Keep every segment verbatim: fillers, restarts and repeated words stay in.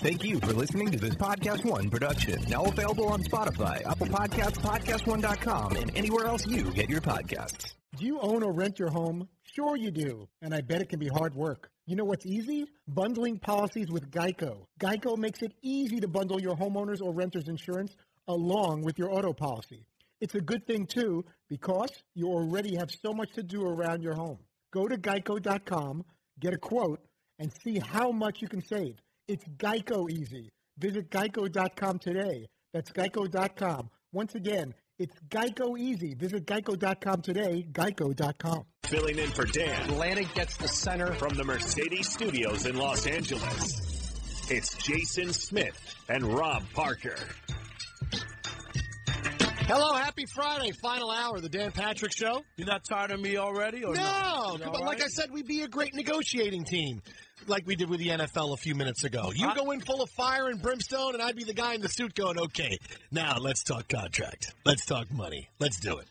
Thank you for listening to this Podcast One production. Now available on Spotify, Apple Podcasts, podcast one dot com, and anywhere else you get your podcasts. Do you own or rent your home? Sure you do, and I bet it can be hard work. You know what's easy? Bundling policies with GEICO. GEICO makes it easy to bundle your homeowner's or renter's insurance along with your auto policy. It's a good thing, too, because you already have so much to do around your home. Go to geico dot com, get a quote, and see how much you can save. It's GEICO easy. Visit geico dot com today. That's geico dot com. Once again, it's GEICO easy. Visit geico dot com today, geico dot com. Filling in for Dan, Atlanta gets the center from the Mercedes studios in Los Angeles. It's Jason Smith and Rob Parker. Hello, happy Friday, final hour of the Dan Patrick Show. You're not tired of me already? Or no, no? Come on, right? Like I said, we'd be a great negotiating team, like we did with the N F L a few minutes ago. You I- go in full of fire and brimstone, and I'd be the guy in the suit going, okay, now let's talk contract. Let's talk money. Let's do it.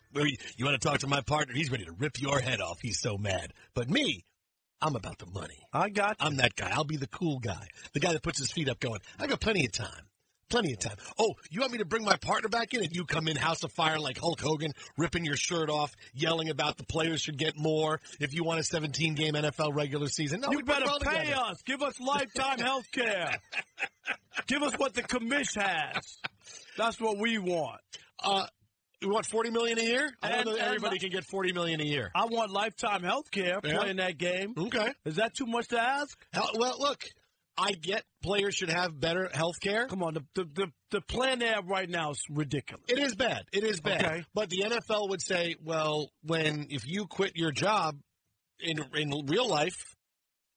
You want to talk to my partner? He's ready to rip your head off. He's so mad. But me, I'm about the money. I got you. I'm that guy. I'll be the cool guy, the guy that puts his feet up going, I got plenty of time. Plenty of time. Oh, you want me to bring my partner back in and you come in House of Fire like Hulk Hogan, ripping your shirt off, yelling about the players should get more if you want a seventeen-game N F L regular season? No, you better well pay together. Us. Give us lifetime health care. Give us what the commish has. That's what we want. Uh, you want forty million dollars a year? I don't know that everybody can get forty million dollars a year. I want lifetime health care yeah. playing that game. Okay. Is that too much to ask? Hell, well, look. I get players should have better health care. Come on, the, the the the plan they have right now is ridiculous. It is bad. It is bad. Okay. But the N F L would say, well, when if you quit your job in in real life,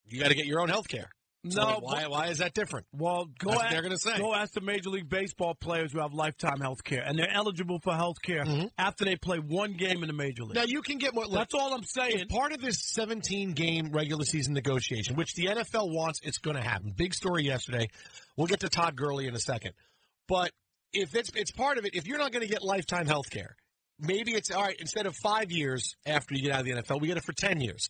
you got to get your own health care. So no, like, why but, why is that different? Well, go That's ask, what they're going to say. Go ask the Major League Baseball players who have lifetime health care, and they're eligible for health care mm-hmm. after they play one game in the Major League. Now, you can get more. Look, that's all I'm saying. Part of this seventeen-game regular season negotiation, which the N F L wants, it's going to happen. Big story yesterday. We'll get to Todd Gurley in a second. But if it's it's part of it, if you're not going to get lifetime health care, maybe it's, all right, instead of five years after you get out of the N F L, we get it for ten years.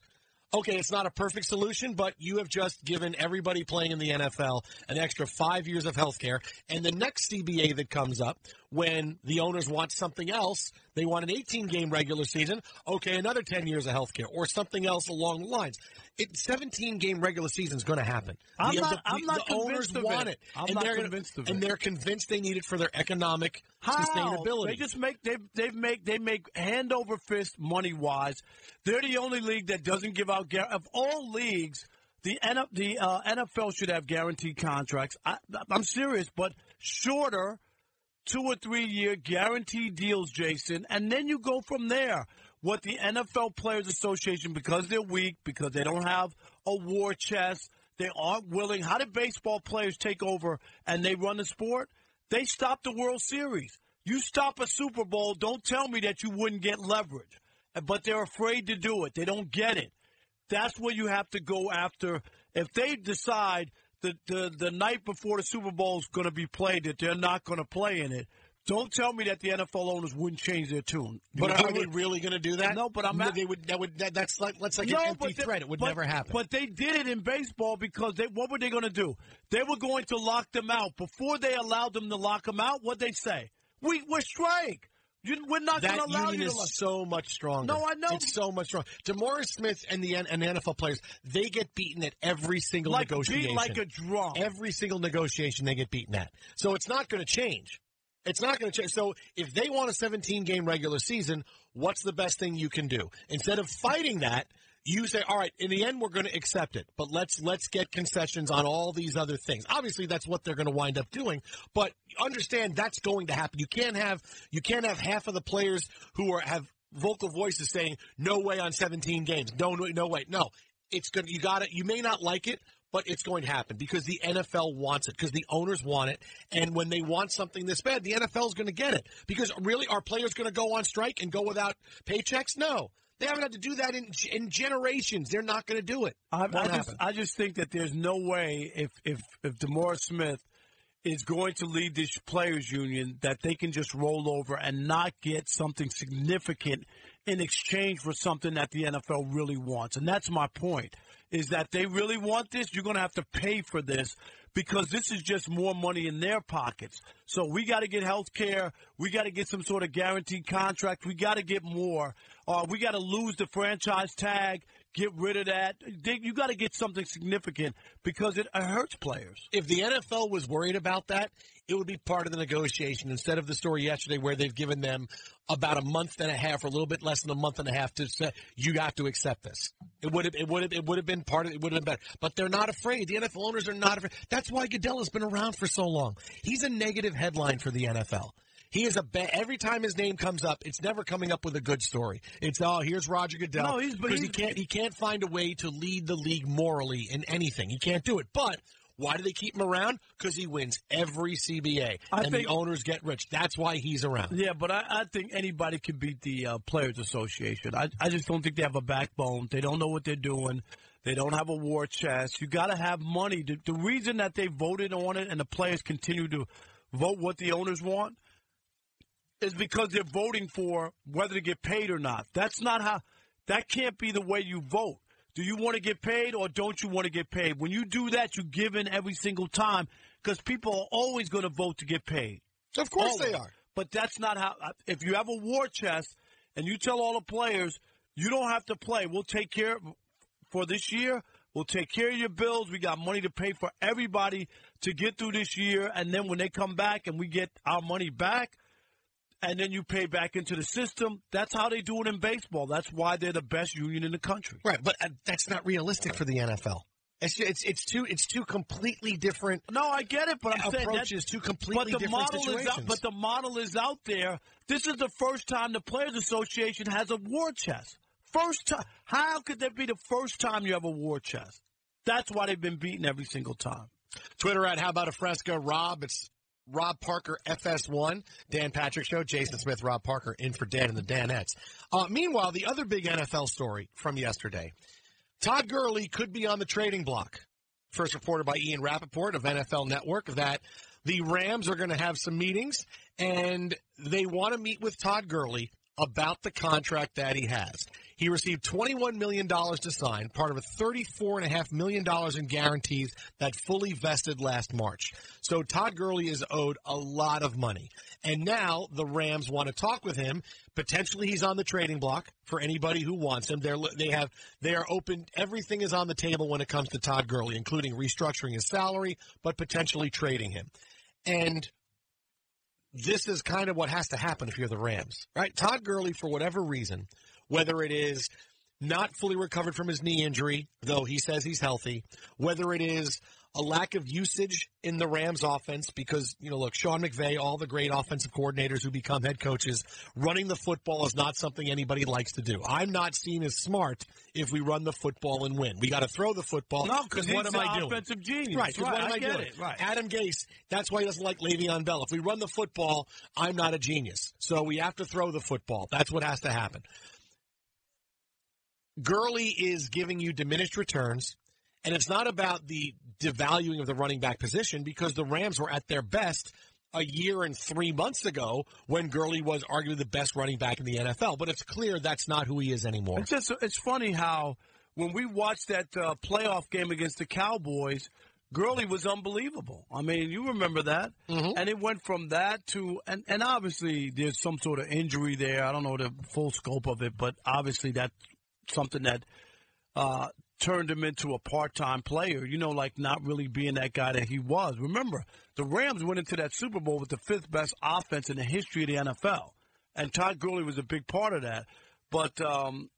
Okay, it's not a perfect solution, but you have just given everybody playing in the N F L an extra five years of health care. And the next C B A that comes up, when the owners want something else, they want an eighteen-game regular season, okay, another ten years of health care or something else along the lines. It, seventeen-game regular season is going to happen. I'm the, not, the, I'm not the convinced owners want it. it. I'm and not convinced gonna, of it. And they're convinced they need it for their economic How? sustainability. They just make they they make they make hand over fist money-wise. They're the only league that doesn't give out – of all leagues, the N F L should have guaranteed contracts. I, I'm serious, but shorter – two- or three-year guaranteed deals, Jason, and then you go from there. What the N F L Players Association, because they're weak, because they don't have a war chest, they aren't willing. How did baseball players take over and they run the sport? They stopped the World Series. You stop a Super Bowl, don't tell me that you wouldn't get leverage. But they're afraid to do it. They don't get it. That's where you have to go after. If they decide The, the the night before the Super Bowl is going to be played that they're not going to play in it, don't tell me that the N F L owners wouldn't change their tune. You but are they really going to do that? No, but I'm not. They would. That would. That, that's like that's like no, an empty they, threat. It would but, never happen. But they did it in baseball because they. What were they going to do? They were going to lock them out before they allowed them to lock them out. What'd they say? We we're strike. You, we're not going to allow you to. That union is so much stronger. No, I know. It's so much stronger. DeMaurice Smith and the and the N F L players, they get beaten at every single like negotiation. Beat like a drum. Every single negotiation they get beaten at. So it's not going to change. It's not going to change. So if they want a seventeen-game regular season, what's the best thing you can do? Instead of fighting that, you say, all right, in the end, we're going to accept it, but let's let's get concessions on all these other things. Obviously, that's what they're going to wind up doing, but understand that's going to happen. You can't have you can't have half of the players who are have vocal voices saying, no way on seventeen games, no no, no way, no. It's going to, you got it. You may not like it, but it's going to happen because the N F L wants it, because the owners want it, and when they want something this bad, the N F L is going to get it. Because really, are players going to go on strike and go without paychecks? No. They haven't had to do that in, in generations. They're not going to do it. I, I, just, I just think that there's no way if if if DeMaurice Smith is going to lead this players' union that they can just roll over and not get something significant in exchange for something that the N F L really wants. And that's my point, is that they really want this. You're going to have to pay for this because this is just more money in their pockets. So we got to get health care. We got to get some sort of guaranteed contract. We got to get more. Uh, we got to lose the franchise tag. Get rid of that. You got to get something significant because it hurts players. If the N F L was worried about that, it would be part of the negotiation instead of the story yesterday where they've given them about a month and a half or a little bit less than a month and a half to say, you got to accept this. It would have it would have, it would have been part of it would have been better. But they're not afraid. The N F L owners are not afraid. That's why Goodell has been around for so long. He's a negative headline for the N F L. He is a ba- every time his name comes up, it's never coming up with a good story. It's oh, here's Roger Goodell. No, he's because he can't he can't find a way to lead the league morally in anything. He can't do it. But why do they keep him around? Because he wins every C B A, I and think, the owners get rich. That's why he's around. Yeah, but I, I think anybody can beat the uh, Players Association. I, I just don't think they have a backbone. They don't know what they're doing. They don't have a war chest. You got to have money. The, the reason that they voted on it and the players continue to vote what the owners want is because they're voting for whether to get paid or not. That's not how – that can't be the way you vote. Do you want to get paid or don't you want to get paid? When you do that, you give in every single time because people are always going to vote to get paid. Of course always. They are. But that's not how – if you have a war chest and you tell all the players, you don't have to play. We'll take care – for this year, we'll take care of your bills. We got money to pay for everybody to get through this year. And then when they come back and we get our money back, and then you pay back into the system. That's how they do it in baseball. That's why they're the best union in the country. Right, but uh, that's not realistic for the N F L. It's it's it's two it's two completely different. No, I get it, but I'm saying approaches two completely different situations. Is out, but the model is out there. This is the first time the Players Association has a war chest. First time. How could that be the first time you have a war chest? That's why they've been beaten every single time. Twitter at How About a Fresca, Rob. It's Rob Parker, F S one, Dan Patrick Show, Jason Smith, Rob Parker, in for Dan and the Danettes. Uh, meanwhile, the other big N F L story from yesterday, Todd Gurley could be on the trading block. First reported by Ian Rappaport of N F L Network that the Rams are going to have some meetings, and they want to meet with Todd Gurley about the contract that he has. He received twenty-one million dollars to sign, part of a thirty-four point five million dollars in guarantees that fully vested last March. So Todd Gurley is owed a lot of money. And now the Rams want to talk with him. Potentially he's on the trading block for anybody who wants him. They're, they have, they are open. Everything is on the table when it comes to Todd Gurley, including restructuring his salary, but potentially trading him. And this is kind of what has to happen if you're the Rams, right? Todd Gurley, for whatever reason, whether it is not fully recovered from his knee injury, though he says he's healthy, whether it is a lack of usage in the Rams offense because, you know, look, Sean McVay, all the great offensive coordinators who become head coaches, running the football is not something anybody likes to do. I'm not seen as smart if we run the football and win. We got to throw the football. No, because what am I doing? Offensive genius. Right, right. What am I, I get doing? It. Right. Adam Gase, that's why he doesn't like Le'Veon Bell. If we run the football, I'm not a genius. So we have to throw the football. That's what has to happen. Gurley is giving you diminished returns. And it's not about the devaluing of the running back position because the Rams were at their best a year and three months ago when Gurley was arguably the best running back in the N F L. But it's clear that's not who he is anymore. It's just, it's funny how when we watched that uh, playoff game against the Cowboys, Gurley was unbelievable. I mean, you remember that. Mm-hmm. And it went from that to and, – and obviously there's some sort of injury there. I don't know the full scope of it, but obviously that's something that uh, – turned him into a part-time player, you know, like not really being that guy that he was. Remember, the Rams went into that Super Bowl with the fifth-best offense in the history of the N F L, and Todd Gurley was a big part of that. But um,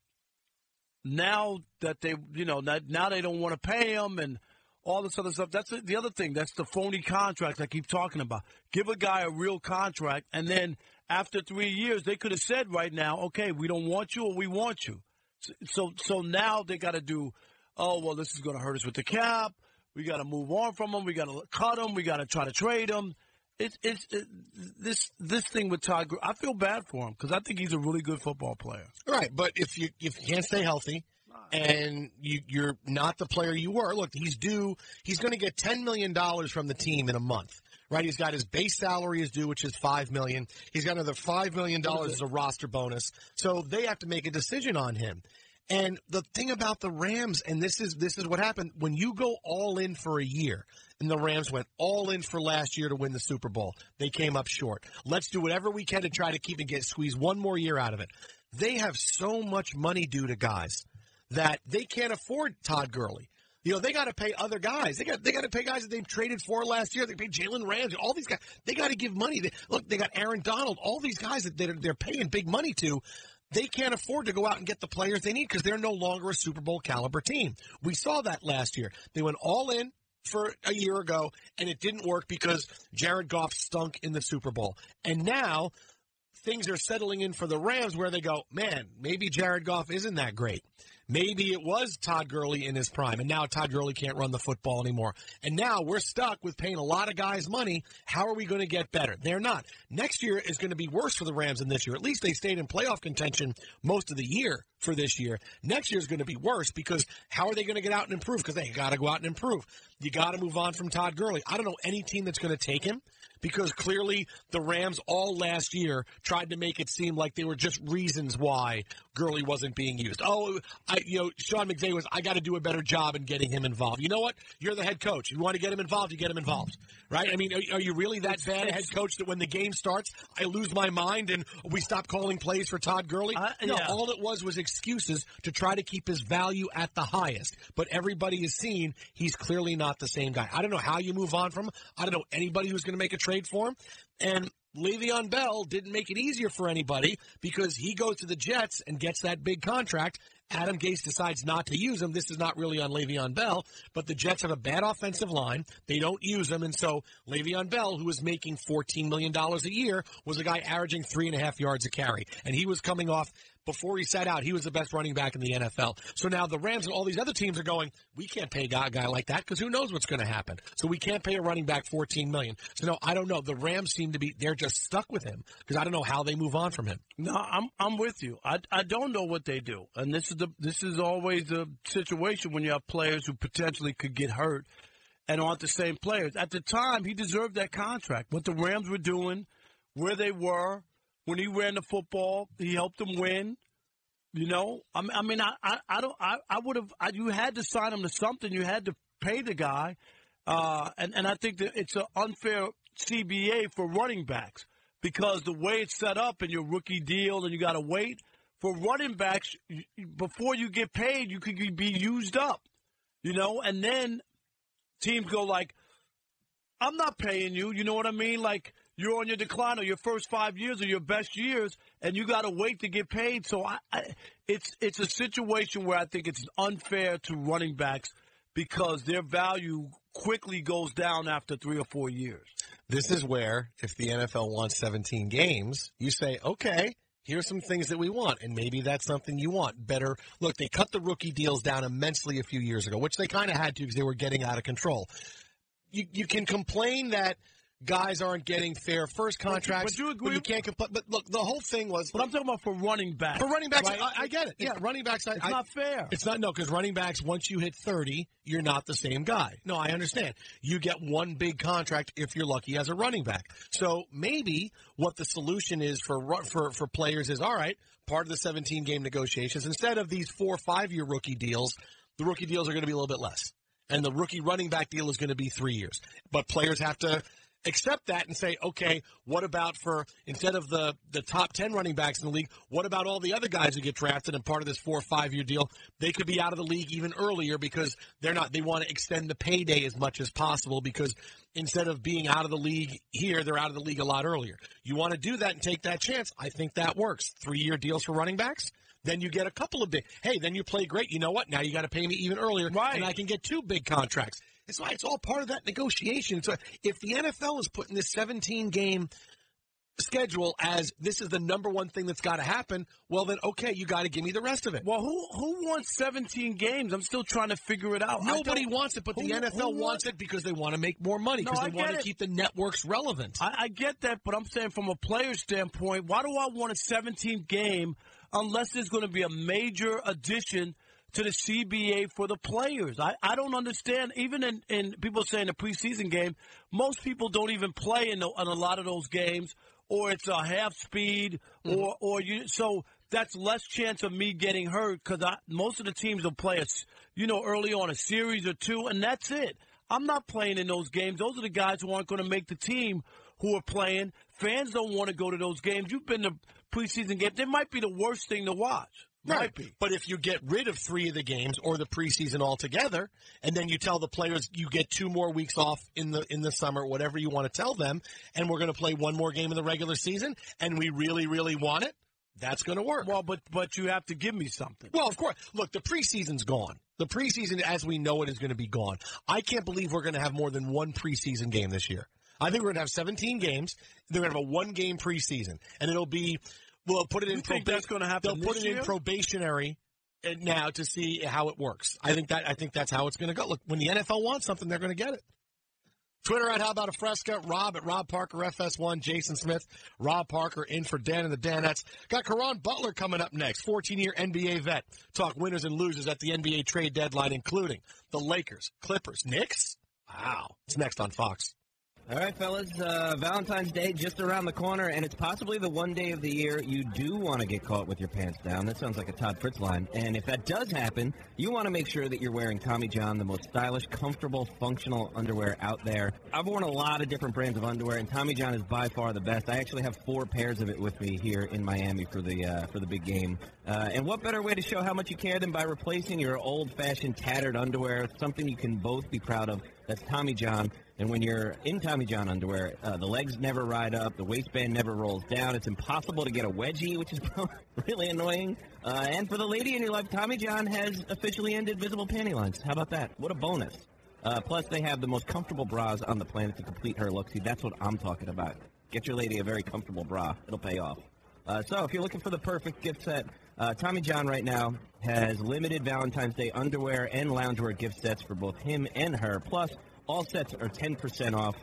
now that they, you know, now they don't want to pay him and all this other stuff, that's the other thing. That's the phony contract I keep talking about. Give a guy a real contract, and then after three years, they could have said right now, okay, we don't want you or we want you. So, so now they got to do – oh, well, this is going to hurt us with the cap. We got to move on from him. We got to cut him. We got to try to trade him. It's it's it, this this thing with Todd Gurley. I feel bad for him because I think he's a really good football player. Right, but if you if you can't stay healthy and you, you're not the player you were, look, he's due. He's going to get ten million dollars from the team in a month. Right, he's got his base salary is due, which is five million dollars. He's got another five million dollars as a roster bonus. So they have to make a decision on him. And the thing about the Rams, and this is this is what happened, when you go all in for a year, and the Rams went all in for last year to win the Super Bowl, they came up short. Let's do whatever we can to try to keep and get squeeze one more year out of it. They have so much money due to guys that they can't afford Todd Gurley. You know, they got to pay other guys. They got they got to pay guys that they've traded for last year. They paid Jalen Ramsey, all these guys. They got to give money. They, look, they got Aaron Donald, all these guys that they're, they're paying big money to. They can't afford to go out and get the players they need because they're no longer a Super Bowl caliber team. We saw that last year. They went all in for a year ago, and it didn't work because Jared Goff stunk in the Super Bowl. And now things are settling in for the Rams where they go, man, maybe Jared Goff isn't that great. Maybe it was Todd Gurley in his prime, and now Todd Gurley can't run the football anymore. And now we're stuck with paying a lot of guys money. How are we going to get better? They're not. Next year is going to be worse for the Rams than this year. At least they stayed in playoff contention most of the year for this year. Next year is going to be worse because how are they going to get out and improve? Because they got to go out and improve. You got to move on from Todd Gurley. I don't know any team that's going to take him because clearly the Rams all last year tried to make it seem like they were just reasons why Gurley wasn't being used. Oh, I I, you know, Sean McVay was, I got to do a better job in getting him involved. You know what? You're the head coach. You want to get him involved, you get him involved, right? I mean, are, are you really that bad a head coach that when the game starts, I lose my mind and we stop calling plays for Todd Gurley? Uh, no, yeah. All it was was excuses to try to keep his value at the highest. But everybody has seen he's clearly not the same guy. I don't know how you move on from him. I don't know anybody who's going to make a trade for him. And Le'Veon Bell didn't make it easier for anybody because he goes to the Jets and gets that big contract. Adam Gase decides not to use him. This is not really on Le'Veon Bell, but the Jets have a bad offensive line. They don't use him, and so Le'Veon Bell, who was making fourteen million dollars a year, was a guy averaging three and a half yards a carry, and he was coming off. Before he sat out, he was the best running back in the N F L. So now the Rams and all these other teams are going, we can't pay a guy like that because who knows what's going to happen. So we can't pay a running back fourteen million dollars. So no, I don't know. The Rams seem to be, they're just stuck with him because I don't know how they move on from him. No, I'm I'm with you. I, I don't know what they do. And this is the this is always the situation when you have players who potentially could get hurt and aren't the same players. At the time, he deserved that contract. What the Rams were doing, where they were, when he ran the football, he helped them win. You know, I, I mean, I, I, I don't, I, I would have. I, you had to sign him to something. You had to pay the guy, uh, and and I think that it's an unfair C B A for running backs because the way it's set up and your rookie deal, and you got to wait for running backs before you get paid. You could be used up, you know, and then teams go like, "I'm not paying you." You know what I mean? Like, you're on your decline or your first five years or your best years, and you got to wait to get paid. So I, I, it's it's a situation where I think it's unfair to running backs because their value quickly goes down after three or four years. This is where, if the N F L wants seventeen games, you say, okay, here's some things that we want, and maybe that's something you want. Better look, they cut the rookie deals down immensely a few years ago, which they kind of had to because they were getting out of control. You you can complain that guys aren't getting fair first contracts. But you agree? But you can't complain. But look, the whole thing was. But I'm talking about for running backs. For running backs, right? I, I get it. Yeah, running backs. I, it's I, not fair. It's not, no, because running backs, once you hit thirty, you're not the same guy. No, I understand. You get one big contract if you're lucky as a running back. So maybe what the solution is for for for players is, all right, part of the seventeen game negotiations, instead of these four or five year rookie deals, the rookie deals are going to be a little bit less, and the rookie running back deal is going to be three years. But players have to accept that and say, okay, what about for, instead of the, the top ten running backs in the league, what about all the other guys who get drafted and part of this four or five year deal? They could be out of the league even earlier because they're not, they want to extend the payday as much as possible because instead of being out of the league here, they're out of the league a lot earlier. You want to do that and take that chance. I think that works. Three year deals for running backs. Then you get a couple of big, hey, then you play great. You know what? Now you got to pay me even earlier, right, and I can get two big contracts. It's why it's all part of that negotiation. So if the N F L is putting this seventeen game schedule as this is the number one thing that's got to happen, well then, okay, you got to give me the rest of it. Well, who who wants seventeen games? I'm still trying to figure it out. Nobody wants it, but who, the N F L wants, wants it because they want to make more money because no, they want to it. keep the networks relevant. I, I get that, but I'm saying from a player standpoint, why do I want a seventeen game unless there's going to be a major addition to the C B A for the players? I, I don't understand. Even in, in people saying the preseason game, most people don't even play in, the, in a lot of those games, or it's a half speed, or, mm-hmm. or you. So that's less chance of me getting hurt because most of the teams will play us, you know, early on a series or two, and that's it. I'm not playing in those games. Those are the guys who aren't going to make the team who are playing. Fans don't want to go to those games. You've been to preseason games. They might be the worst thing to watch. Might right. be. But if you get rid of three of the games or the preseason altogether, and then you tell the players you get two more weeks off in the in the summer, whatever you want to tell them, and we're going to play one more game in the regular season, and we really, really want it, that's going to work. Well, but but you have to give me something. Well, of course. Look, the preseason's gone. The preseason, as we know it, is going to be gone. I can't believe we're going to have more than one preseason game this year. I think we're going to have seventeen games. They're going to have a one-game preseason, and it'll be Well, put it in. You think proba- that's going to happen? They'll put it year? in probationary now to see how it works. I think that I think that's how it's going to go. Look, when the N F L wants something, they're going to get it. Twitter at How About a Fresca, Rob at Rob Parker F S one, Jason Smith, Rob Parker in for Dan and the Danettes. Got Caron Butler coming up next, fourteen-year N B A vet. Talk winners and losers at the N B A trade deadline, including the Lakers, Clippers, Knicks. Wow, it's next on Fox. All right, fellas, uh, Valentine's Day just around the corner, and it's possibly the one day of the year you do want to get caught with your pants down. That sounds like a Todd Fritz line. And if that does happen, you want to make sure that you're wearing Tommy John, the most stylish, comfortable, functional underwear out there. I've worn a lot of different brands of underwear, and Tommy John is by far the best. I actually have four pairs of it with me here in Miami for the uh, for the big game. Uh, and what better way to show how much you care than by replacing your old-fashioned, tattered underwear with something you can both be proud of. That's Tommy John. And when you're in Tommy John underwear, uh, the legs never ride up, the waistband never rolls down. It's impossible to get a wedgie, which is really annoying. Uh, and for the lady in your life, Tommy John has officially ended visible panty lines. How about that? What a bonus. Uh, plus, they have the most comfortable bras on the planet to complete her look. See, that's what I'm talking about. Get your lady a very comfortable bra. It'll pay off. Uh, so if you're looking for the perfect gift set, uh, Tommy John right now has limited Valentine's Day underwear and loungewear gift sets for both him and her. Plus, all sets are ten percent off.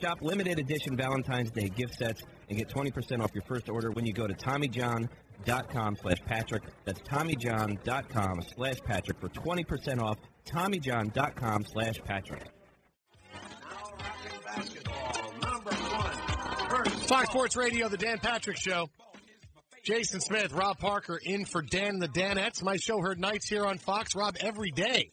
Shop limited edition Valentine's Day gift sets and get twenty percent off your first order when you go to TommyJohn.com slash Patrick. That's TommyJohn.com slash Patrick for twenty percent off. TommyJohn.com slash Patrick. Fox Sports Radio, The Dan Patrick Show. Jason Smith, Rob Parker in for Dan the Danettes. My show heard nights here on Fox. Rob, every day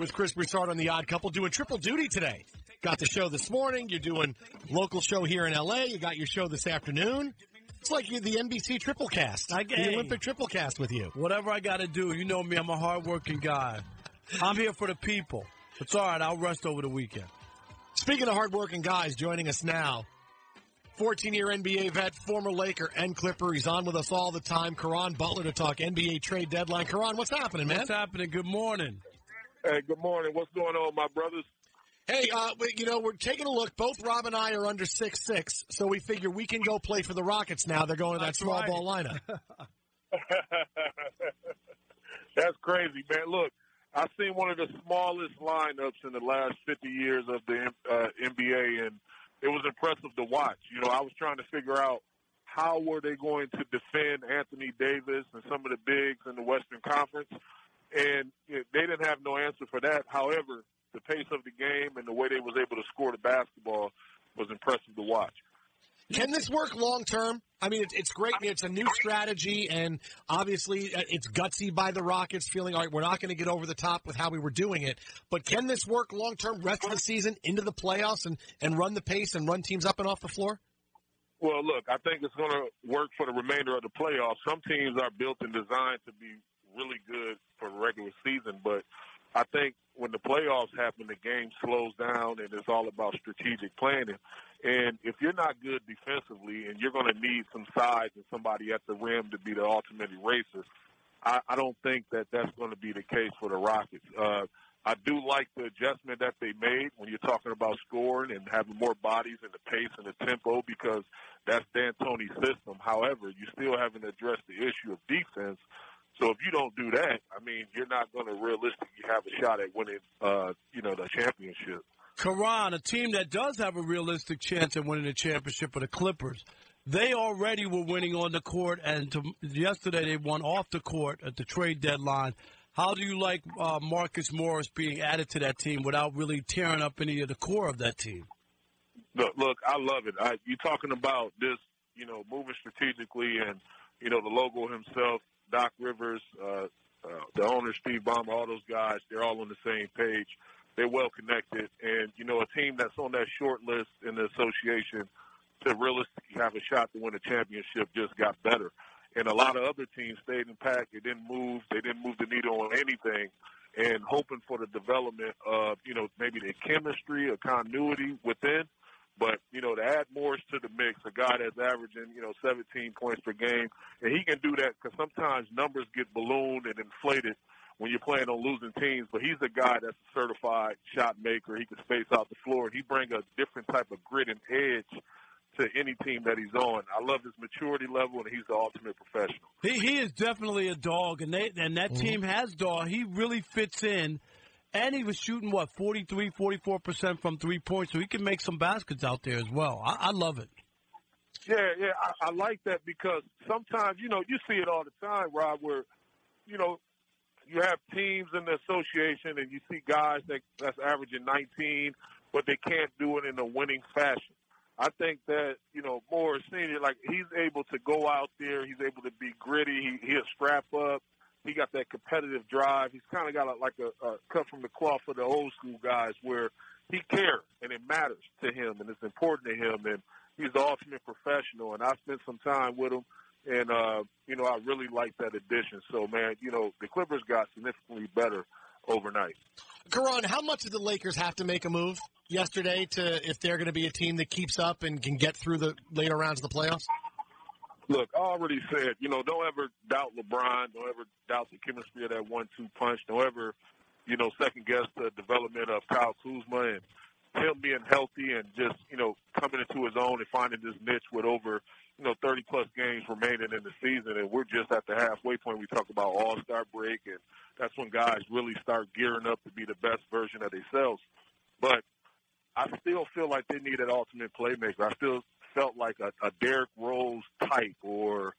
with Chris Broussard on The Odd Couple, doing triple duty today. Got the show this morning. You're doing local show here in L A. You got your show this afternoon. It's like you're the N B C triple cast, I get, the Olympic triple cast with you. Whatever I got to do. You know me. I'm a hardworking guy. I'm here for the people. It's all right. I'll rest over the weekend. Speaking of hardworking guys, joining us now, fourteen-year N B A vet, former Laker and Clipper. He's on with us all the time. Caron Butler to talk N B A trade deadline. Caron, what's happening, man? What's happening? Good morning. Hey, good morning. What's going on, my brothers? Hey, uh, we, you know, we're taking a look. Both Rob and I are under six six, so we figure we can go play for the Rockets now. They're going to that That's small right. ball lineup. That's crazy, man. Look, I've seen one of the smallest lineups in the last fifty years of the uh, N B A, and it was impressive to watch. You know, I was trying to figure out how were they going to defend Anthony Davis and some of the bigs in the Western Conference. And they didn't have no answer for that. However, the pace of the game and the way they was able to score the basketball was impressive to watch. Can this work long term? I mean, it's great. It's a new strategy, and obviously it's gutsy by the Rockets feeling, all right, we're not going to get over the top with how we were doing it. But can this work long term, rest of the season, into the playoffs, and, and run the pace and run teams up and off the floor? Well, look, I think it's going to work for the remainder of the playoffs. Some teams are built and designed to be really good for regular season, but I think when the playoffs happen, the game slows down, and it's all about strategic planning. And if you're not good defensively and you're going to need some size and somebody at the rim to be the ultimate eraser, I, I don't think that that's going to be the case for the Rockets. Uh, I do like the adjustment that they made when you're talking about scoring and having more bodies and the pace and the tempo, because that's D'Antoni's system. However, you still haven't addressed the issue of defense. So if you don't do that, I mean, you're not going to realistically have a shot at winning, uh, you know, the championship. Caron, a team that does have a realistic chance at winning the championship are the Clippers. They already were winning on the court, and to, yesterday they won off the court at the trade deadline. How do you like uh, Marcus Morris being added to that team without really tearing up any of the core of that team? Look, look I love it. I, you're talking about this, you know, moving strategically and you know, the logo himself, Doc Rivers, uh, uh, the owner, Steve Ballmer, all those guys, they're all on the same page. They're well-connected. And, you know, a team that's on that short list in the association to realistically have a shot to win a championship just got better. And a lot of other teams stayed intact. They didn't move. They didn't move the needle on anything. And hoping for the development of, you know, maybe the chemistry or continuity within. But, you know, to add Morris to the mix, a guy that's averaging, you know, seventeen points per game, and he can do that because sometimes numbers get ballooned and inflated when you're playing on losing teams. But he's a guy that's a certified shot maker. He can space out the floor, and he brings a different type of grit and edge to any team that he's on. I love his maturity level, and he's the ultimate professional. He he is definitely a dog, and they and that mm-hmm. team has dog. He really fits in. And he was shooting, what, forty-three, forty-four percent from three points, so he can make some baskets out there as well. I, I love it. Yeah, yeah, I, I like that because sometimes, you know, you see it all the time, Rob, where, you know, you have teams in the association and you see guys that that's averaging nineteen, but they can't do it in a winning fashion. I think that, you know, Morris Senior, like, he's able to go out there. He's able to be gritty. He, he'll strap up. He got that competitive drive. He's kind of got a, like a, a cut from the cloth for the old school guys where he cares and it matters to him and it's important to him. And he's the ultimate professional. And I spent some time with him. And, uh, you know, I really like that addition. So, man, you know, the Clippers got significantly better overnight. Caron, how much did the Lakers have to make a move yesterday to if they're going to be a team that keeps up and can get through the later rounds of the playoffs? Look, I already said, you know, don't ever doubt LeBron. Don't ever doubt the chemistry of that one two punch. Don't ever, you know, second-guess the development of Kyle Kuzma and him being healthy and just, you know, coming into his own and finding this niche with over, you know, thirty-plus games remaining in the season. And we're just at the halfway point. We talk about all-star break, and that's when guys really start gearing up to be the best version of themselves. But I still feel like they need an ultimate playmaker. I still felt like a, a Derrick Rose type or,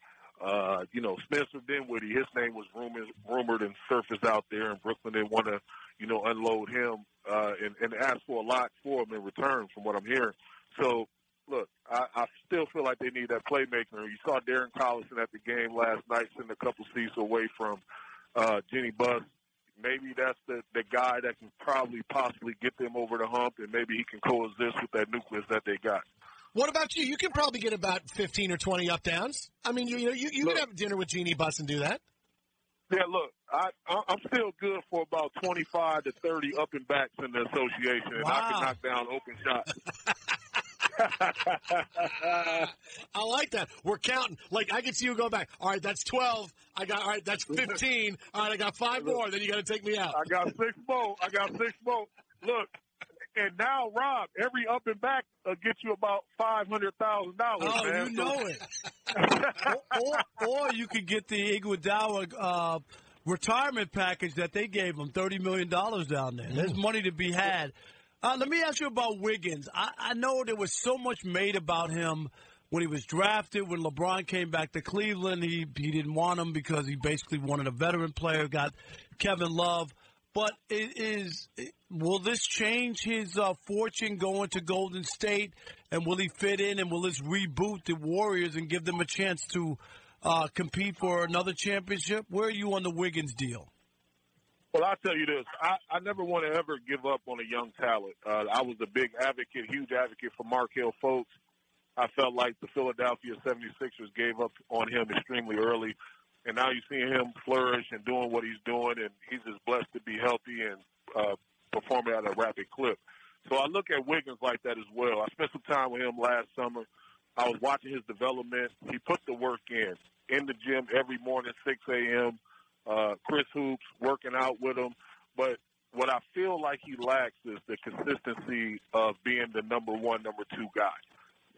uh, you know, Spencer Dinwiddie. His name was rumored, rumored and surfaced out there in Brooklyn. They want to, you know, unload him uh, and, and ask for a lot for him in return from what I'm hearing. So, look, I, I still feel like they need that playmaker. You saw Darren Collison at the game last night sitting a couple seats away from uh, Jenny Buss. Maybe that's the, the guy that can probably possibly get them over the hump, and maybe he can coexist with that nucleus that they got. What about you? You can probably get about fifteen or twenty up-downs. I mean, you, you know, you, you look, could have dinner with Jeannie Buss and do that. Yeah, look, I, I'm still good for about twenty-five to thirty up-and-backs in the association, and wow. I can knock down open shots. I like that. We're counting. Like, I can see you go back. All right, that's twelve. I got, all right, that's fifteen. All right, I got five look, more. Then you got to take me out. I got six more. I got six more. Look. And now, Rob, every up and back will get you about five hundred thousand dollars. Oh, man. You know it. or, or you could get the Iguodala uh, retirement package that they gave him, thirty million dollars down there. There's money to be had. Uh, let me ask you about Wiggins. I, I know there was so much made about him when he was drafted. When LeBron came back to Cleveland, he, he didn't want him because he basically wanted a veteran player, got Kevin Love. But it is, will this change his uh, fortune going to Golden State? And will he fit in? And will this reboot the Warriors and give them a chance to uh, compete for another championship? Where are you on the Wiggins deal? Well, I'll tell you this. I, I never want to ever give up on a young talent. Uh, I was a big advocate, huge advocate for Markelle Fultz. I felt like the Philadelphia seventy-sixers gave up on him extremely early. And now you see him flourish and doing what he's doing, and he's just blessed to be healthy and uh, performing at a rapid clip. So I look at Wiggins like that as well. I spent some time with him last summer. I was watching his development. He put the work in, in the gym every morning at six a.m., uh, Chris Hoops, working out with him. But what I feel like he lacks is the consistency of being the number one, number two guy.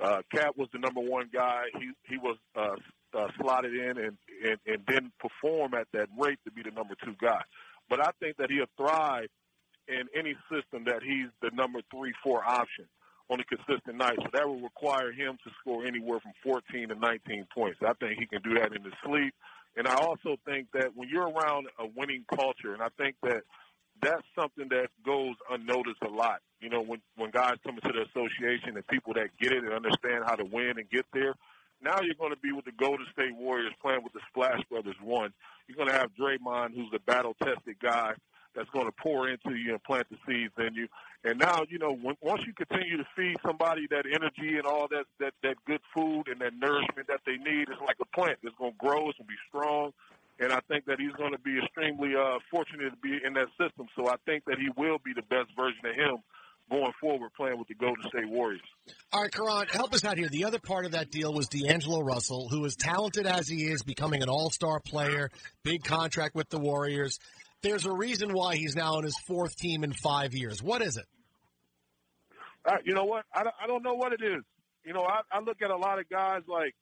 Uh, Cat was the number one guy. He he was uh, uh, slotted in and, and, and didn't perform at that rate to be the number two guy. But I think that he'll thrive in any system that he's the number three, four option on a consistent night. So that will require him to score anywhere from fourteen to nineteen points. I think he can do that in his sleep. And I also think that when you're around a winning culture, and I think that that's something that goes unnoticed a lot. You know, when, when guys come into the association and people that get it and understand how to win and get there, Now you're going to be with the Golden State Warriors playing with the Splash Brothers one. You're going to have Draymond, who's the battle-tested guy that's going to pour into you and plant the seeds in you. And now, you know, when, once you continue to feed somebody that energy and all that, that, that good food and that nourishment that they need, it's like a plant. It's going to grow. It's going to be strong. And I think that he's going to be extremely uh, fortunate to be in that system. So I think that he will be the best version of him going forward, playing with the Golden State Warriors. All right, Caron, help us out here. The other part of that deal was D'Angelo Russell, who is talented as he is, becoming an all-star player, big contract with the Warriors. There's a reason why he's now on his fourth team in five years. What is it? Uh, you know what? I don't, I don't know what it is. You know, I, I look at a lot of guys like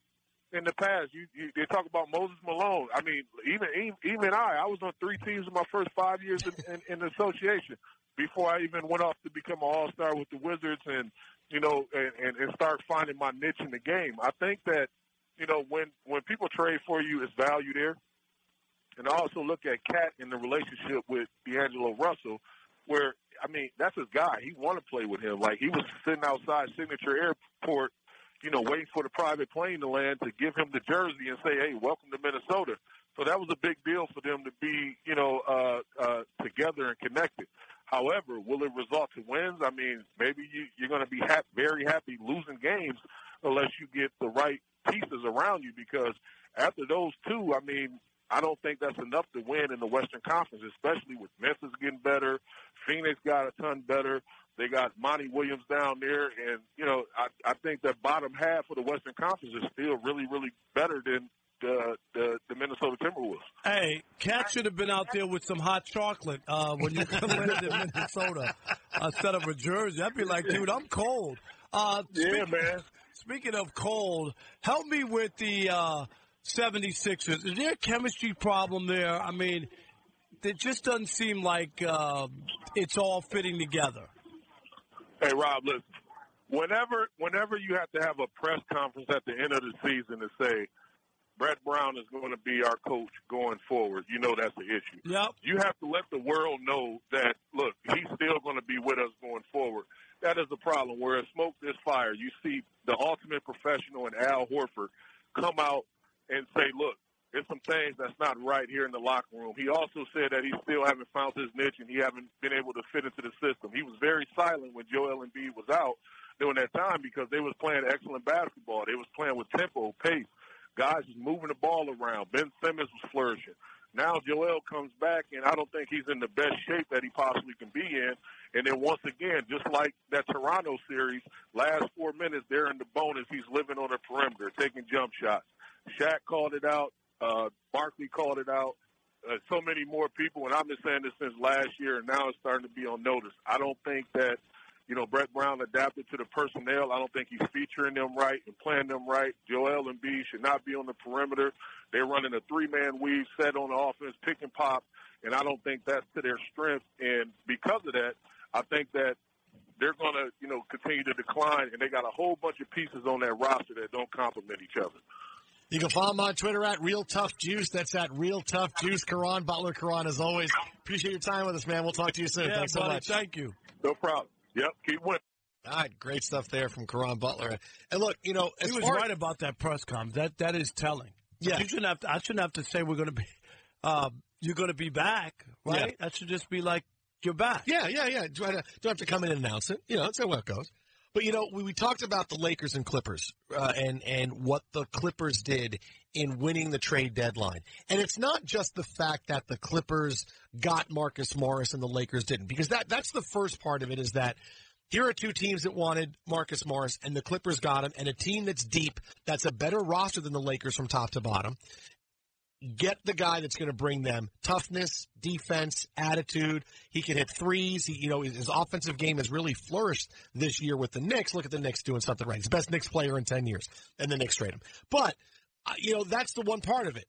in the past. You, you they talk about Moses Malone. I mean, even even I, I was on three teams in my first five years in, in, in the association before I even went off to become an all-star with the Wizards and, you know, and, and, and start finding my niche in the game. I think that, you know, when, when people trade for you, it's value there. And I also look at Cat in the relationship with D'Angelo Russell, where, I mean, that's his guy. He wanted to play with him. Like, he was sitting outside Signature Airport, you know, waiting for the private plane to land to give him the jersey and say, hey, welcome to Minnesota. So that was a big deal for them to be, you know, uh, uh, together and connected. However, will it result to wins? I mean, maybe you, you're going to be ha- very happy losing games unless you get the right pieces around you, because after those two, I mean, I don't think that's enough to win in the Western Conference, especially with Memphis getting better. Phoenix got a ton better. They got Monty Williams down there. And, you know, I, I think that bottom half of the Western Conference is still really, really better than the, the, the Minnesota Timberwolves. Hey, Cat should have been out there with some hot chocolate uh, when you come into Minnesota instead of a jersey. I'd be like, dude, I'm cold. Uh, yeah, speak, man. Speaking of cold, help me with the uh, – seventy-sixers, is there a chemistry problem there? I mean, it just doesn't seem like uh, it's all fitting together. Hey, Rob, listen, whenever, whenever you have to have a press conference at the end of the season to say, Brett Brown is going to be our coach going forward, you know that's the issue. Yep. You have to let the world know that, look, he's still going to be with us going forward. That is the problem. Whereas smoke, there's fire. You see the ultimate professional in Al Horford come out and say, look, there's some things that's not right here in the locker room. He also said that he still haven't found his niche and he haven't been able to fit into the system. He was very silent when Joel Embiid was out during that time because they was playing excellent basketball. They was playing with tempo, pace. Guys was moving the ball around. Ben Simmons was flourishing. Now Joel comes back, and I don't think he's in the best shape that he possibly can be in. And then once again, just like that Toronto series, last four minutes there in the bonus, he's living on the perimeter, taking jump shots. Shaq called it out. Uh, Barkley called it out. Uh, so many more people, and I've been saying this since last year, and now it's starting to be on notice. I don't think that, you know, Brett Brown adapted to the personnel. I don't think he's featuring them right and playing them right. Joel Embiid should not be on the perimeter. They're running a three-man weave set on the offense, pick and pop, and I don't think that's to their strength. And because of that, I think that they're going to, you know, continue to decline, and they got a whole bunch of pieces on that roster that don't complement each other. You can follow him on Twitter at Real Tough Juice. That's at Real Tough Juice. Caron Butler, Caron, as always, appreciate your time with us, man. We'll talk to you soon. Yeah, thanks buddy, so much. Thank you. No problem. Yep, keep winning. All right, great stuff there from Caron Butler. And look, you know, as he was far- right about that press conference. That that is telling. Yeah, you shouldn't have to, I shouldn't have to say we're going to be. Uh, you're going to be back, right? Yeah. That should just be like you're back. Yeah, yeah, yeah. Do I, do I have to come in and announce it? You know, that's how it goes. But, you know, we, we talked about the Lakers and Clippers uh, and, and what the Clippers did in winning the trade deadline. And it's not just the fact that the Clippers got Marcus Morris and the Lakers didn't, because that that's the first part of it is that here are two teams that wanted Marcus Morris, and the Clippers got him, and a team that's deep, that's a better roster than the Lakers from top to bottom, get the guy that's going to bring them toughness, defense, attitude. He can hit threes. He, you know, his offensive game has really flourished this year with the Knicks. Look at the Knicks doing something right. He's the best Knicks player in ten years, and the Knicks trade him. But, you know, that's the one part of it.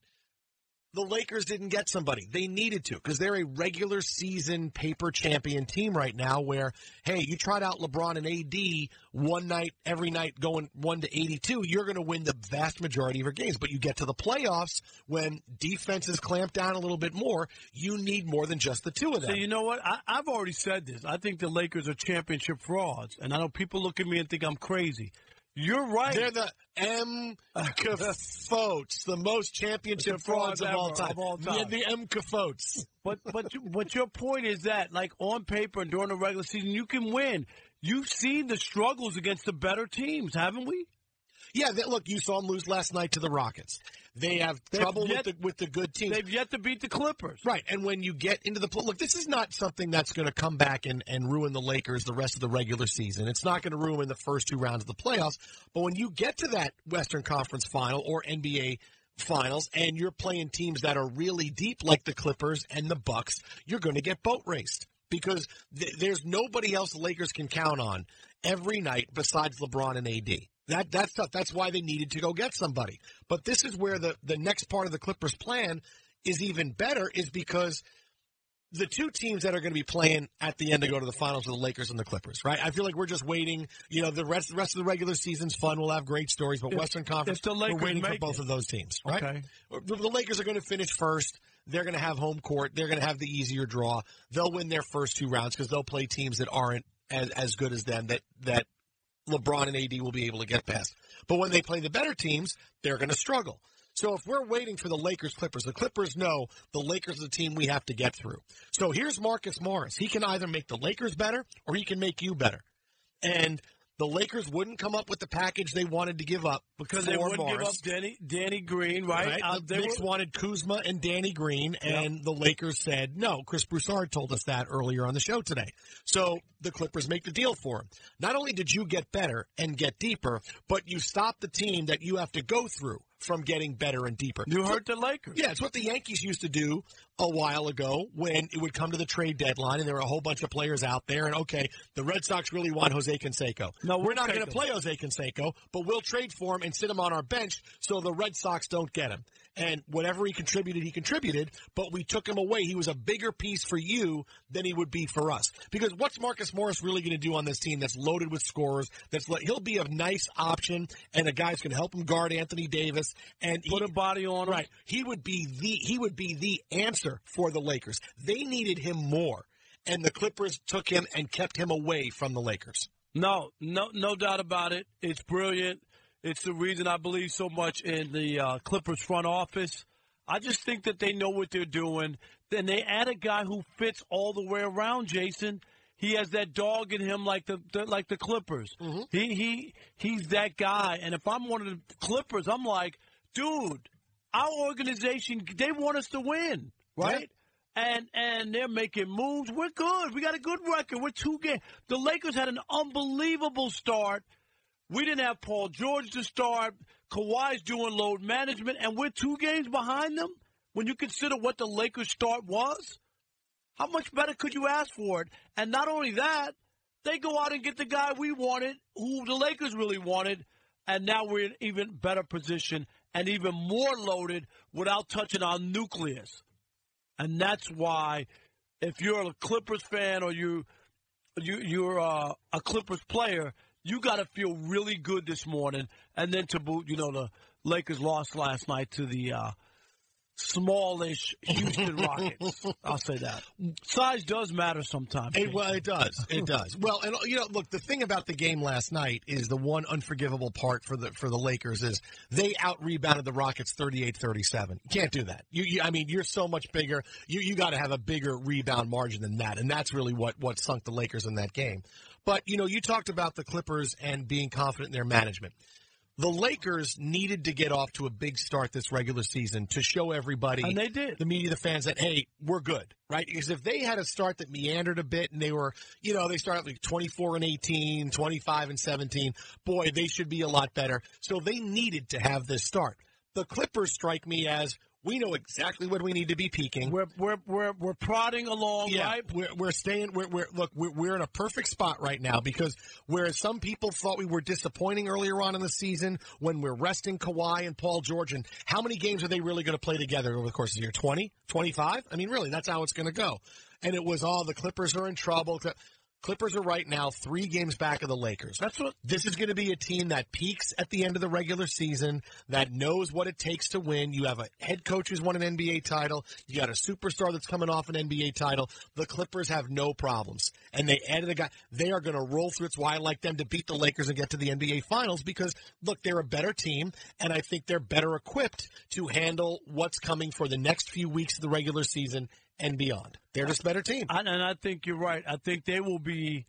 The Lakers didn't get somebody. They needed to because they're a regular season paper champion team right now where, hey, you tried out LeBron and A D one night, every night going one to eighty-two, you're going to win the vast majority of your games. But you get to the playoffs when defenses clamp down a little bit more, you need more than just the two of them. So you know what? I, I've already said this. I think the Lakers are championship frauds, and I know people look at me and think I'm crazy. You're right. They're the M C F O T S, the most championship frauds of all time. Of all time. The, the M C F O T S. But but but your point is that, like, on paper and during the regular season, you can win. You've seen the struggles against the better teams, haven't we? Yeah, they, look, you saw them lose last night to the Rockets. They have they've trouble yet, with the with the good teams. They've yet to beat the Clippers. Right, and when you get into the – look, this is not something that's going to come back and, and ruin the Lakers the rest of the regular season. It's not going to ruin the first two rounds of the playoffs. But when you get to that Western Conference final or N B A finals and you're playing teams that are really deep like the Clippers and the Bucks, you're going to get boat raced because th- there's nobody else the Lakers can count on every night besides LeBron and A D. That that's tough. That's why they needed to go get somebody. But this is where the, the next part of the Clippers' plan is even better, is because the two teams that are going to be playing at the end to go to the finals are the Lakers and the Clippers, right? I feel like we're just waiting. You know, the rest the rest of the regular season's fun. We'll have great stories, but if, Western Conference, the we're waiting for both it. of those teams, right? Okay. The, the Lakers are going to finish first. They're going to have home court. They're going to have the easier draw. They'll win their first two rounds because they'll play teams that aren't as, as good as them that that – LeBron and A D will be able to get past. But when they play the better teams, they're going to struggle. So if we're waiting for the Lakers-Clippers, the Clippers know the Lakers are the team we have to get through. So here's Marcus Morris. He can either make the Lakers better or he can make you better. And the Lakers wouldn't come up with the package they wanted to give up because they wouldn't Morris. give up Danny, Danny Green, right? right? Uh, the Knicks were... wanted Kuzma and Danny Green, and yep. the Lakers said no. Chris Broussard told us that earlier on the show today. So the Clippers make the deal for him. Not only did you get better and get deeper, but you stopped the team that you have to go through from getting better and deeper. You hurt the Lakers. Yeah, it's what the Yankees used to do a while ago when it would come to the trade deadline and there were a whole bunch of players out there. And, okay, the Red Sox really want Jose Canseco. No, we're not going to play Jose Canseco, but we'll trade for him and sit him on our bench so the Red Sox don't get him. And whatever he contributed, he contributed, but we took him away. He was a bigger piece for you than he would be for us. Because what's Marcus Morris really going to do on this team that's loaded with scorers? That's he'll be a nice option, and a guy's going to help him guard Anthony Davis and put he, a body on him. Right, he would be the he would be the answer for the Lakers. They needed him more, and the Clippers took him and kept him away from the Lakers. No, no, no doubt about it. It's brilliant. It's the reason I believe so much in the uh, Clippers front office. I just think that they know what they're doing. Then they add a guy who fits all the way around, Jason. He has that dog in him like the, the like the Clippers. Mm-hmm. He he He's that guy. And if I'm one of the Clippers, I'm like, dude, our organization, they want us to win, right? Yeah. And and they're making moves. We're good. We got a good record. We're two games. The Lakers had an unbelievable start. We didn't have Paul George to start. Kawhi's doing load management, and we're two games behind them. When you consider what the Lakers' start was, how much better could you ask for it? And not only that, they go out and get the guy we wanted, who the Lakers really wanted, and now we're in an even better position and even more loaded without touching our nucleus. And that's why if you're a Clippers fan or you, you, you're a, a Clippers player, you got to feel really good this morning. And then to boot, you know, the Lakers lost last night to the uh, smallish Houston Rockets. I'll say that. Size does matter sometimes. It, well, it does. It does. Well, and, you know, look, the thing about the game last night is the one unforgivable part for the for the Lakers is they out-rebounded the Rockets thirty-eight thirty-seven. You can't do that. You, you I mean, you're so much bigger. You you got to have a bigger rebound margin than that, and that's really what, what sunk the Lakers in that game. But, you know, you talked about the Clippers and being confident in their management. The Lakers needed to get off to a big start this regular season to show everybody, and they did. The media, the fans, that, hey, we're good, right? Because if they had a start that meandered a bit and they were, you know, they started like twenty-four and eighteen, twenty-five and seventeen, boy, they should be a lot better. So they needed to have this start. The Clippers strike me as, we know exactly what we need to be peaking. We're we're we're, we're prodding along, yeah, right? We're we're staying. We're, we're look. We're, we're in a perfect spot right now because whereas some people thought we were disappointing earlier on in the season when we're resting Kawhi and Paul George, and how many games are they really going to play together over the course of the year? twenty, twenty-five? I mean, really, that's how it's going to go. And it was all oh, the Clippers are in trouble. Clippers are right now three games back of the Lakers. That's what this is going to be a team that peaks at the end of the regular season, that knows what it takes to win. You have a head coach who's won an N B A title. You got a superstar that's coming off an N B A title. The Clippers have no problems. And they added a guy. They are going to roll through. It's why I like them to beat the Lakers and get to the N B A Finals because, look, they're a better team, and I think they're better equipped to handle what's coming for the next few weeks of the regular season and beyond. They're just a better team. I, and I think you're right. I think they will be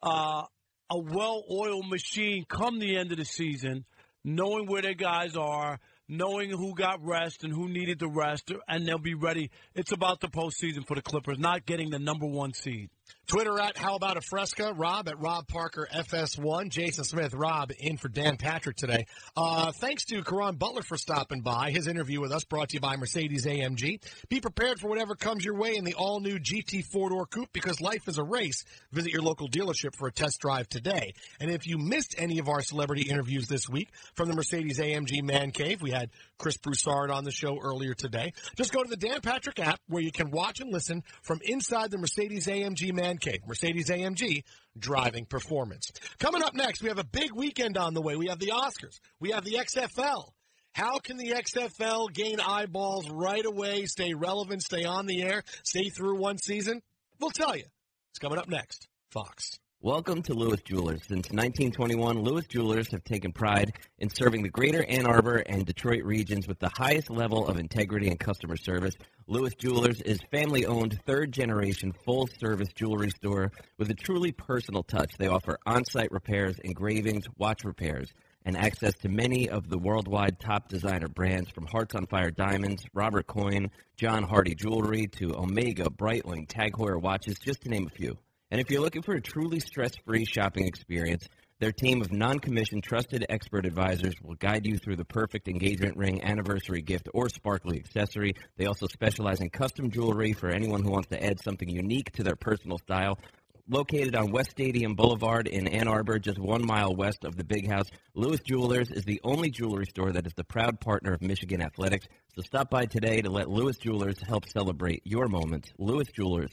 uh, a well-oiled machine come the end of the season, knowing where their guys are, knowing who got rest and who needed the rest, and they'll be ready. It's about the postseason for the Clippers, not getting the number one seed. Twitter at How About a Fresca, Rob at Rob Parker F S one, Jason Smith, Rob in for Dan Patrick today. Uh, thanks to Caron Butler for stopping by. His interview with us brought to you by Mercedes A M G. Be prepared for whatever comes your way in the all-new G T four-door coupe because life is a race. Visit your local dealership for a test drive today. And if you missed any of our celebrity interviews this week from the Mercedes A M G Man Cave, we had Chris Broussard on the show earlier today. Just go to the Dan Patrick app where you can watch and listen from inside the Mercedes A M G Man Cave. Mercedes A M G, driving performance. Coming up next, we have a big weekend on the way. We have the Oscars. We have the X F L. How can the X F L gain eyeballs right away, stay relevant, stay on the air, stay through one season? We'll tell you. It's coming up next. Fox. Welcome to Lewis Jewelers. Since nineteen twenty-one, Lewis Jewelers have taken pride in serving the greater Ann Arbor and Detroit regions with the highest level of integrity and customer service. Lewis Jewelers is family-owned, third-generation, full-service jewelry store with a truly personal touch. They offer on-site repairs, engravings, watch repairs, and access to many of the worldwide top designer brands from Hearts on Fire Diamonds, Robert Coin, John Hardy Jewelry, to Omega, Breitling, Tag Heuer Watches, just to name a few. And if you're looking for a truly stress-free shopping experience, their team of non-commissioned trusted expert advisors will guide you through the perfect engagement ring, anniversary gift, or sparkly accessory. They also specialize in custom jewelry for anyone who wants to add something unique to their personal style. Located on West Stadium Boulevard in Ann Arbor, just one mile west of the Big House, Lewis Jewelers is the only jewelry store that is the proud partner of Michigan Athletics. So stop by today to let Lewis Jewelers help celebrate your moments. Lewis Jewelers,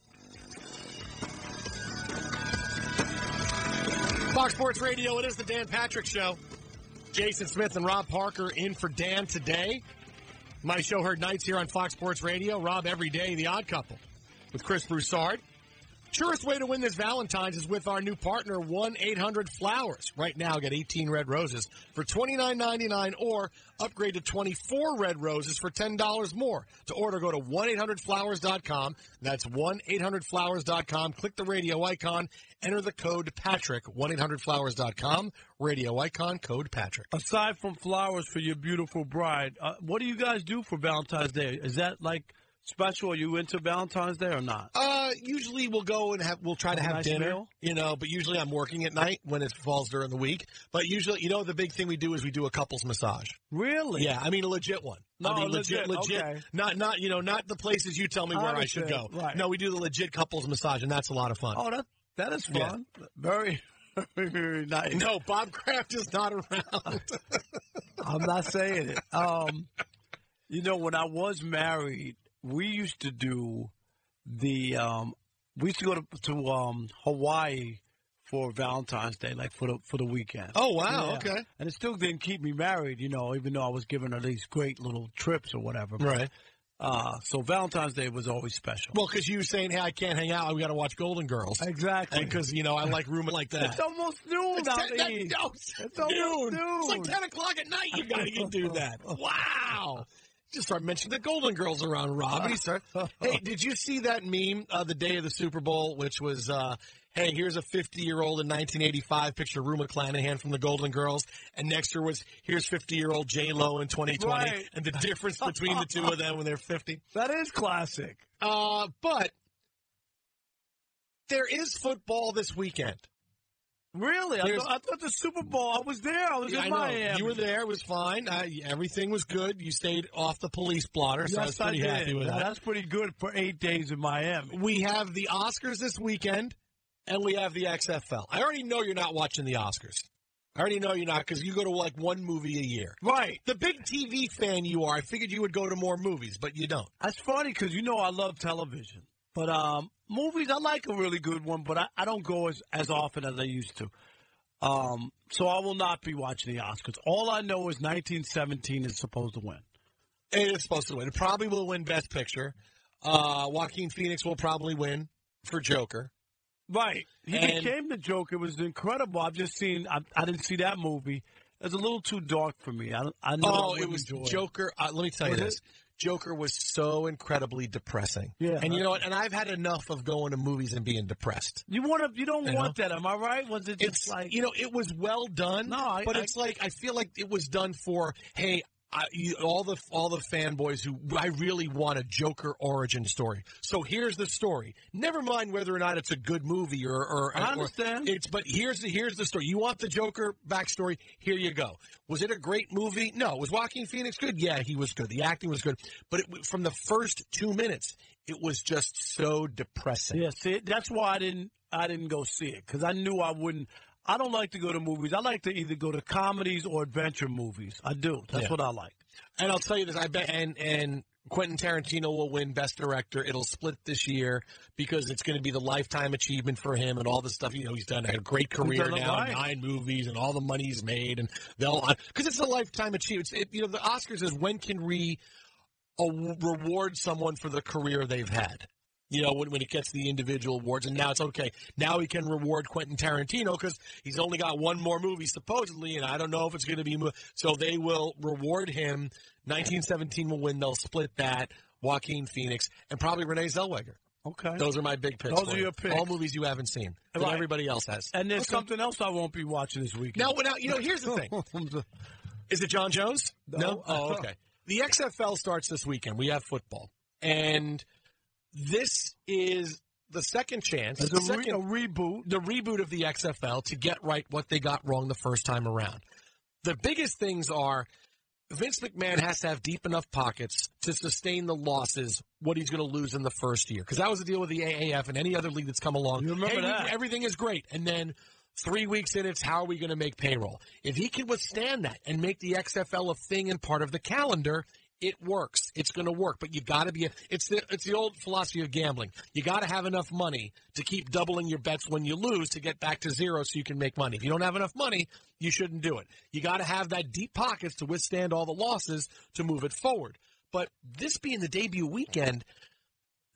Fox Sports Radio, it is the Dan Patrick Show. Jason Smith and Rob Parker in for Dan today. My show heard nights here on Fox Sports Radio. Rob every day, The Odd Couple with Chris Broussard. Surest way to win this Valentine's is with our new partner, one eight hundred flowers. Right now, get eighteen red roses for twenty-nine ninety-nine or upgrade to twenty-four red roses for ten dollars more. To order, go to one eight hundred flowers dot com. That's one eight hundred flowers dot com. Click the radio icon. Enter the code Patrick, one eight hundred flowers dot com, radio icon, code Patrick. Aside from flowers for your beautiful bride, uh, what do you guys do for Valentine's Day? Is that like special? Are you into Valentine's Day or not? Uh, usually we'll go and have, we'll try to have nice dinner, meal? You know, but usually I'm working at night when it falls during the week. But usually, you know, the big thing we do is we do a couples massage. Really? Yeah, I mean a legit one. No, I mean, legit, legit. legit. Okay. Not, not, you know, not the places you tell me where I, I should go. Right. No, we do the legit couples massage, and that's a lot of fun. Oh, that's That is fun. Yeah. Very, very, very nice. No, Bob Kraft is not around. I'm not saying it. Um, you know, when I was married, we used to do the um, – we used to go to, to um, Hawaii for Valentine's Day, like for the for the weekend. Oh, wow. Yeah. Okay. And it still didn't keep me married, you know, even though I was giving her these great little trips or whatever. But, right. Uh, so Valentine's Day was always special. Well, because you were saying, hey, I can't hang out. We got to watch Golden Girls. Exactly. Because, you know, I like room like that. It's almost noon it's out there. No, it's, it's noon. almost noon. It's like ten o'clock at night. You got to do that. Wow. Just start mentioning the Golden Girls around, Rob. Hey, did you see that meme uh, the day of the Super Bowl, which was, uh, hey, here's a fifty-year-old in nineteen eighty-five, picture Rue McClanahan from the Golden Girls, and next to her was, here's fifty-year-old J-Lo in twenty twenty, right. And the difference between the two of them when they're fifty. That is classic. Uh, but there is football this weekend. Really? I thought, I thought the Super Bowl, I was there. I was yeah, in Miami. You were there. It was fine. I, everything was good. You stayed off the police blotter, so yes, I was pretty I happy with that. That's pretty good for eight days in Miami. We have the Oscars this weekend, and we have the X F L. I already know you're not watching the Oscars. I already know you're not because you go to, like, one movie a year. Right. The big T V fan you are, I figured you would go to more movies, but you don't. That's funny because you know I love television. But um, movies, I like a really good one, but I, I don't go as, as often as I used to. Um, so I will not be watching the Oscars. All I know is nineteen seventeen is supposed to win. It is supposed to win. It probably will win Best Picture. Uh, Joaquin Phoenix will probably win for Joker. Right. He and became the Joker. It was incredible. I've just seen I, – I didn't see that movie. It was a little too dark for me. I, I know oh, I it was Joker. Uh, let me tell you was this. It? Joker was so incredibly depressing. Yeah. And you know what? And I've had enough of going to movies and being depressed. You want to? You don't you want know? that, am I right? Was it just it's, like you know? It was well done. No, I, but I, it's like I feel like it was done for. Hey, I, you, all the all the fanboys who I really want a Joker origin story. So here's the story. Never mind whether or not it's a good movie or. or I understand. Or it's but here's the here's the story. You want the Joker backstory? Here you go. Was it a great movie? No. Was Joaquin Phoenix good? Yeah, he was good. The acting was good. But it, from the first two minutes, it was just so depressing. Yeah, see, that's why I didn't I didn't go see it because I knew I wouldn't. I don't like to go to movies. I like to either go to comedies or adventure movies. I do. That's yeah. what I like. And I'll tell you this. I bet and, and Quentin Tarantino will win Best Director. It'll split this year because it's going to be the lifetime achievement for him and all the stuff. You know, he's done had a great career now, right. nine movies, and all the money he's made, and they'll because it's a lifetime achievement. It, you know, the Oscars is when can we uh, reward someone for the career they've had. You know, when, when it gets the individual awards, and now it's okay. Now he can reward Quentin Tarantino because he's only got one more movie, supposedly, and I don't know if it's going to be. So they will reward him. nineteen seventeen will win. They'll split that. Joaquin Phoenix and probably Renee Zellweger. Okay. Those are my big picks. Those are your picks. All movies you haven't seen. That right. Everybody else has. And there's okay. something else I won't be watching this weekend. Now, now you know, here's the thing. Is it John Jones? No. no? Oh, okay. The X F L starts this weekend. We have football. And this is the second chance, the a second, re- a reboot, the reboot of the X F L to get right what they got wrong the first time around. The biggest things are Vince McMahon has to have deep enough pockets to sustain the losses, what he's going to lose in the first year. Because that was the deal with the A A F and any other league that's come along. You remember hey, that. We, everything is great. And then three weeks in, it's how are we going to make payroll? If he can withstand that and make the X F L a thing and part of the calendar, it works. It's going to work, but you got to be. A, it's the it's the old philosophy of gambling. You got to have enough money to keep doubling your bets when you lose to get back to zero, so you can make money. If you don't have enough money, you shouldn't do it. You got to have that deep pockets to withstand all the losses to move it forward. But this being the debut weekend,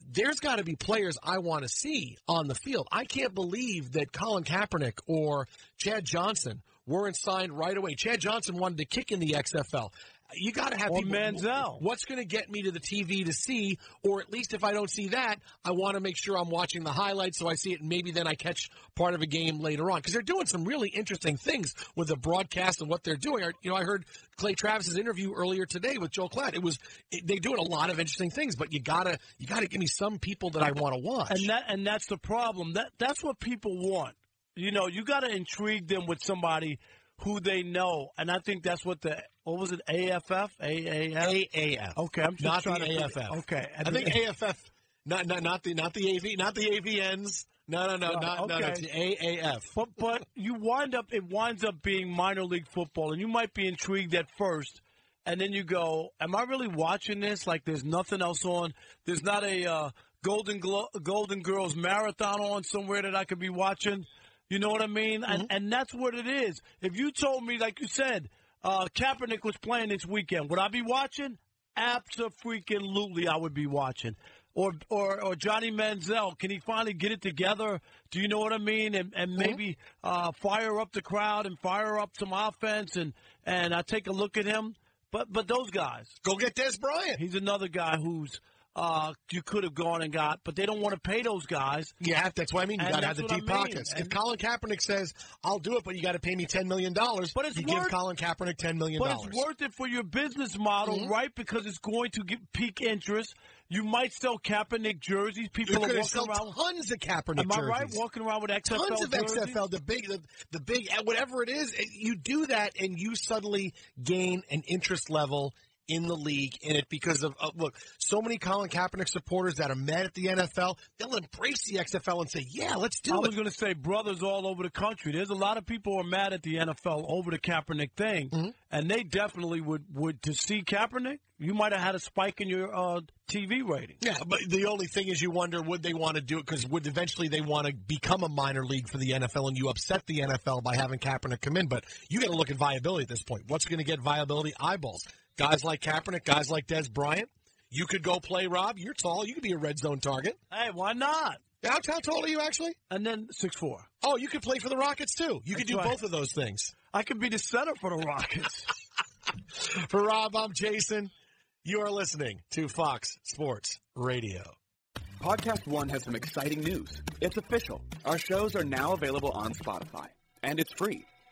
there's got to be players I want to see on the field. I can't believe that Colin Kaepernick or Chad Johnson weren't signed right away. Chad Johnson wanted to kick in the X F L. You got to have or people. Manziel. What's going to get me to the T V to see, or at least if I don't see that, I want to make sure I'm watching the highlights so I see it, and maybe then I catch part of a game later on. Because they're doing some really interesting things with the broadcast and what they're doing. You know, I heard Clay Travis's interview earlier today with Joel Klatt. It was they doing a lot of interesting things, but you gotta you gotta give me some people that I want to watch. And that and that's the problem. That that's what people want. You know, you gotta intrigue them with somebody who they know, and I think that's what the what was it A F F A A F A A F. Okay, I'm just not trying the to A F F. Okay, I, I think A F F. Not not not the not the A V not the A V Ns. No no no no not, okay. no, no it's A A F. But but you wind up it winds up being minor league football, and you might be intrigued at first, and then you go, "Am I really watching this? Like there's nothing else on. There's not a uh, Golden Glo- Golden Girls marathon on somewhere that I could be watching." You know what I mean? Mm-hmm. And, and that's what it is. If you told me, like you said, uh, Kaepernick was playing this weekend, would I be watching? Abso-freaking-lutely I would be watching. Or, or or Johnny Manziel, can he finally get it together? Do you know what I mean? And, and mm-hmm. maybe uh, fire up the crowd and fire up some offense, and, and I take a look at him. But but those guys. Go get Dez Bryant. He's another guy who's uh, you could have gone and got, but they don't want to pay those guys. Yeah, that's what I mean. You got to have the deep I mean. pockets. And if Colin Kaepernick says, I'll do it, but you got to pay me ten million dollars, but it's you worth, give Colin Kaepernick ten million dollars. But it's worth it for your business model, mm-hmm. right, because it's going to get peak interest. You might sell Kaepernick jerseys. People are walking sell around tons of Kaepernick Am jerseys. Am I right? Walking around with X F L tons of jerseys? X F L, the big, the, the big, whatever it is. You do that, and you suddenly gain an interest level in the league in it because of uh, look. So many Colin Kaepernick supporters that are mad at the N F L, they'll embrace the X F L and say, "Yeah, let's do I it." I was going to say, brothers all over the country. There's a lot of people who are mad at the N F L over the Kaepernick thing, mm-hmm. and they definitely would would to see Kaepernick. You might have had a spike in your uh, T V rating. Yeah, but the only thing is you wonder, would they want to do it? Because would eventually they want to become a minor league for the N F L, and you upset the N F L by having Kaepernick come in. But you got to look at viability at this point. What's going to get viability? Eyeballs. Guys like Kaepernick, guys like Dez Bryant. You could go play, Rob. You're tall. You could be a red zone target. Hey, why not? How, how tall are you, actually? And then six four. Oh, you could play for the Rockets, too. You That's could do right. both of those things. I could be the center for the Rockets. For Rob, I'm Jason. You are listening to Fox Sports Radio. Podcast One has some exciting news. It's official. Our shows are now available on Spotify, and it's free.